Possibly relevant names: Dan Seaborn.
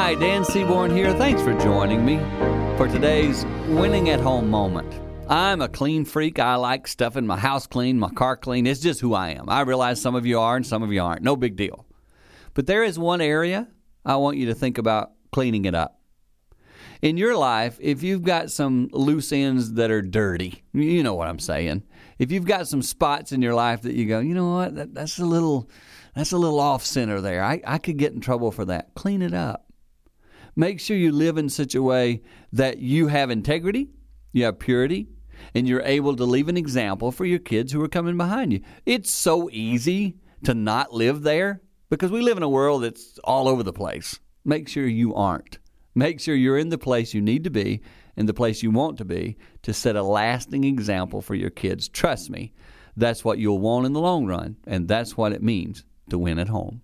Hi, Dan Seaborn here. Thanks for joining me for today's winning at home moment. I'm a clean freak. I like stuffing my house clean, my car clean. It's just who I am. I realize some of you are and some of you aren't. No big deal. But there is one area I want you to think about cleaning it up. In your life, if you've got some loose ends that are dirty, you know what I'm saying. If you've got some spots in your life that you go, you know what, that's a little off center there. I could get in trouble for that. Clean it up. Make sure you live in such a way that you have integrity, you have purity, and you're able to leave an example for your kids who are coming behind you. It's so easy to not live there because we live in a world that's all over the place. Make sure you aren't. Make sure you're in the place you need to be and the place you want to be to set a lasting example for your kids. Trust me, that's what you'll want in the long run, and that's what it means to win at home.